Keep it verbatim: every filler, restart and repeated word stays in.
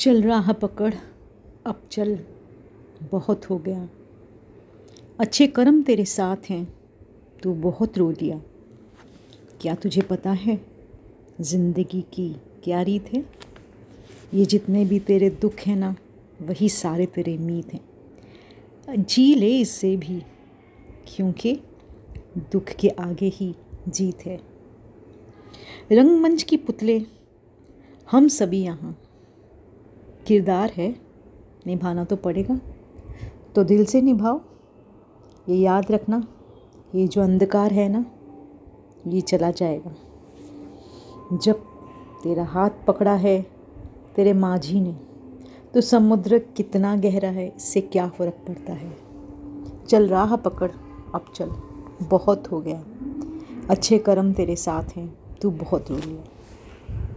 चल राह पकड़ अब चल, बहुत हो गया। अच्छे कर्म तेरे साथ हैं, तू बहुत रो लिया। क्या तुझे पता है ज़िंदगी की क्या रीत है? ये जितने भी तेरे दुख हैं ना, वही सारे तेरे मीत हैं। जी ले इससे भी, क्योंकि दुख के आगे ही जीत है। रंगमंच की पुतले हम सभी यहाँ, किरदार है, निभाना तो पड़ेगा, तो दिल से निभाओ। ये याद रखना, ये जो अंधकार है ना, ये चला जाएगा। जब तेरा हाथ पकड़ा है तेरे माझी ने, तो समुद्र कितना गहरा है इससे क्या फ़र्क पड़ता है। चल राह पकड़ अब चल, बहुत हो गया। अच्छे कर्म तेरे साथ हैं, तू बहुत रो लिया।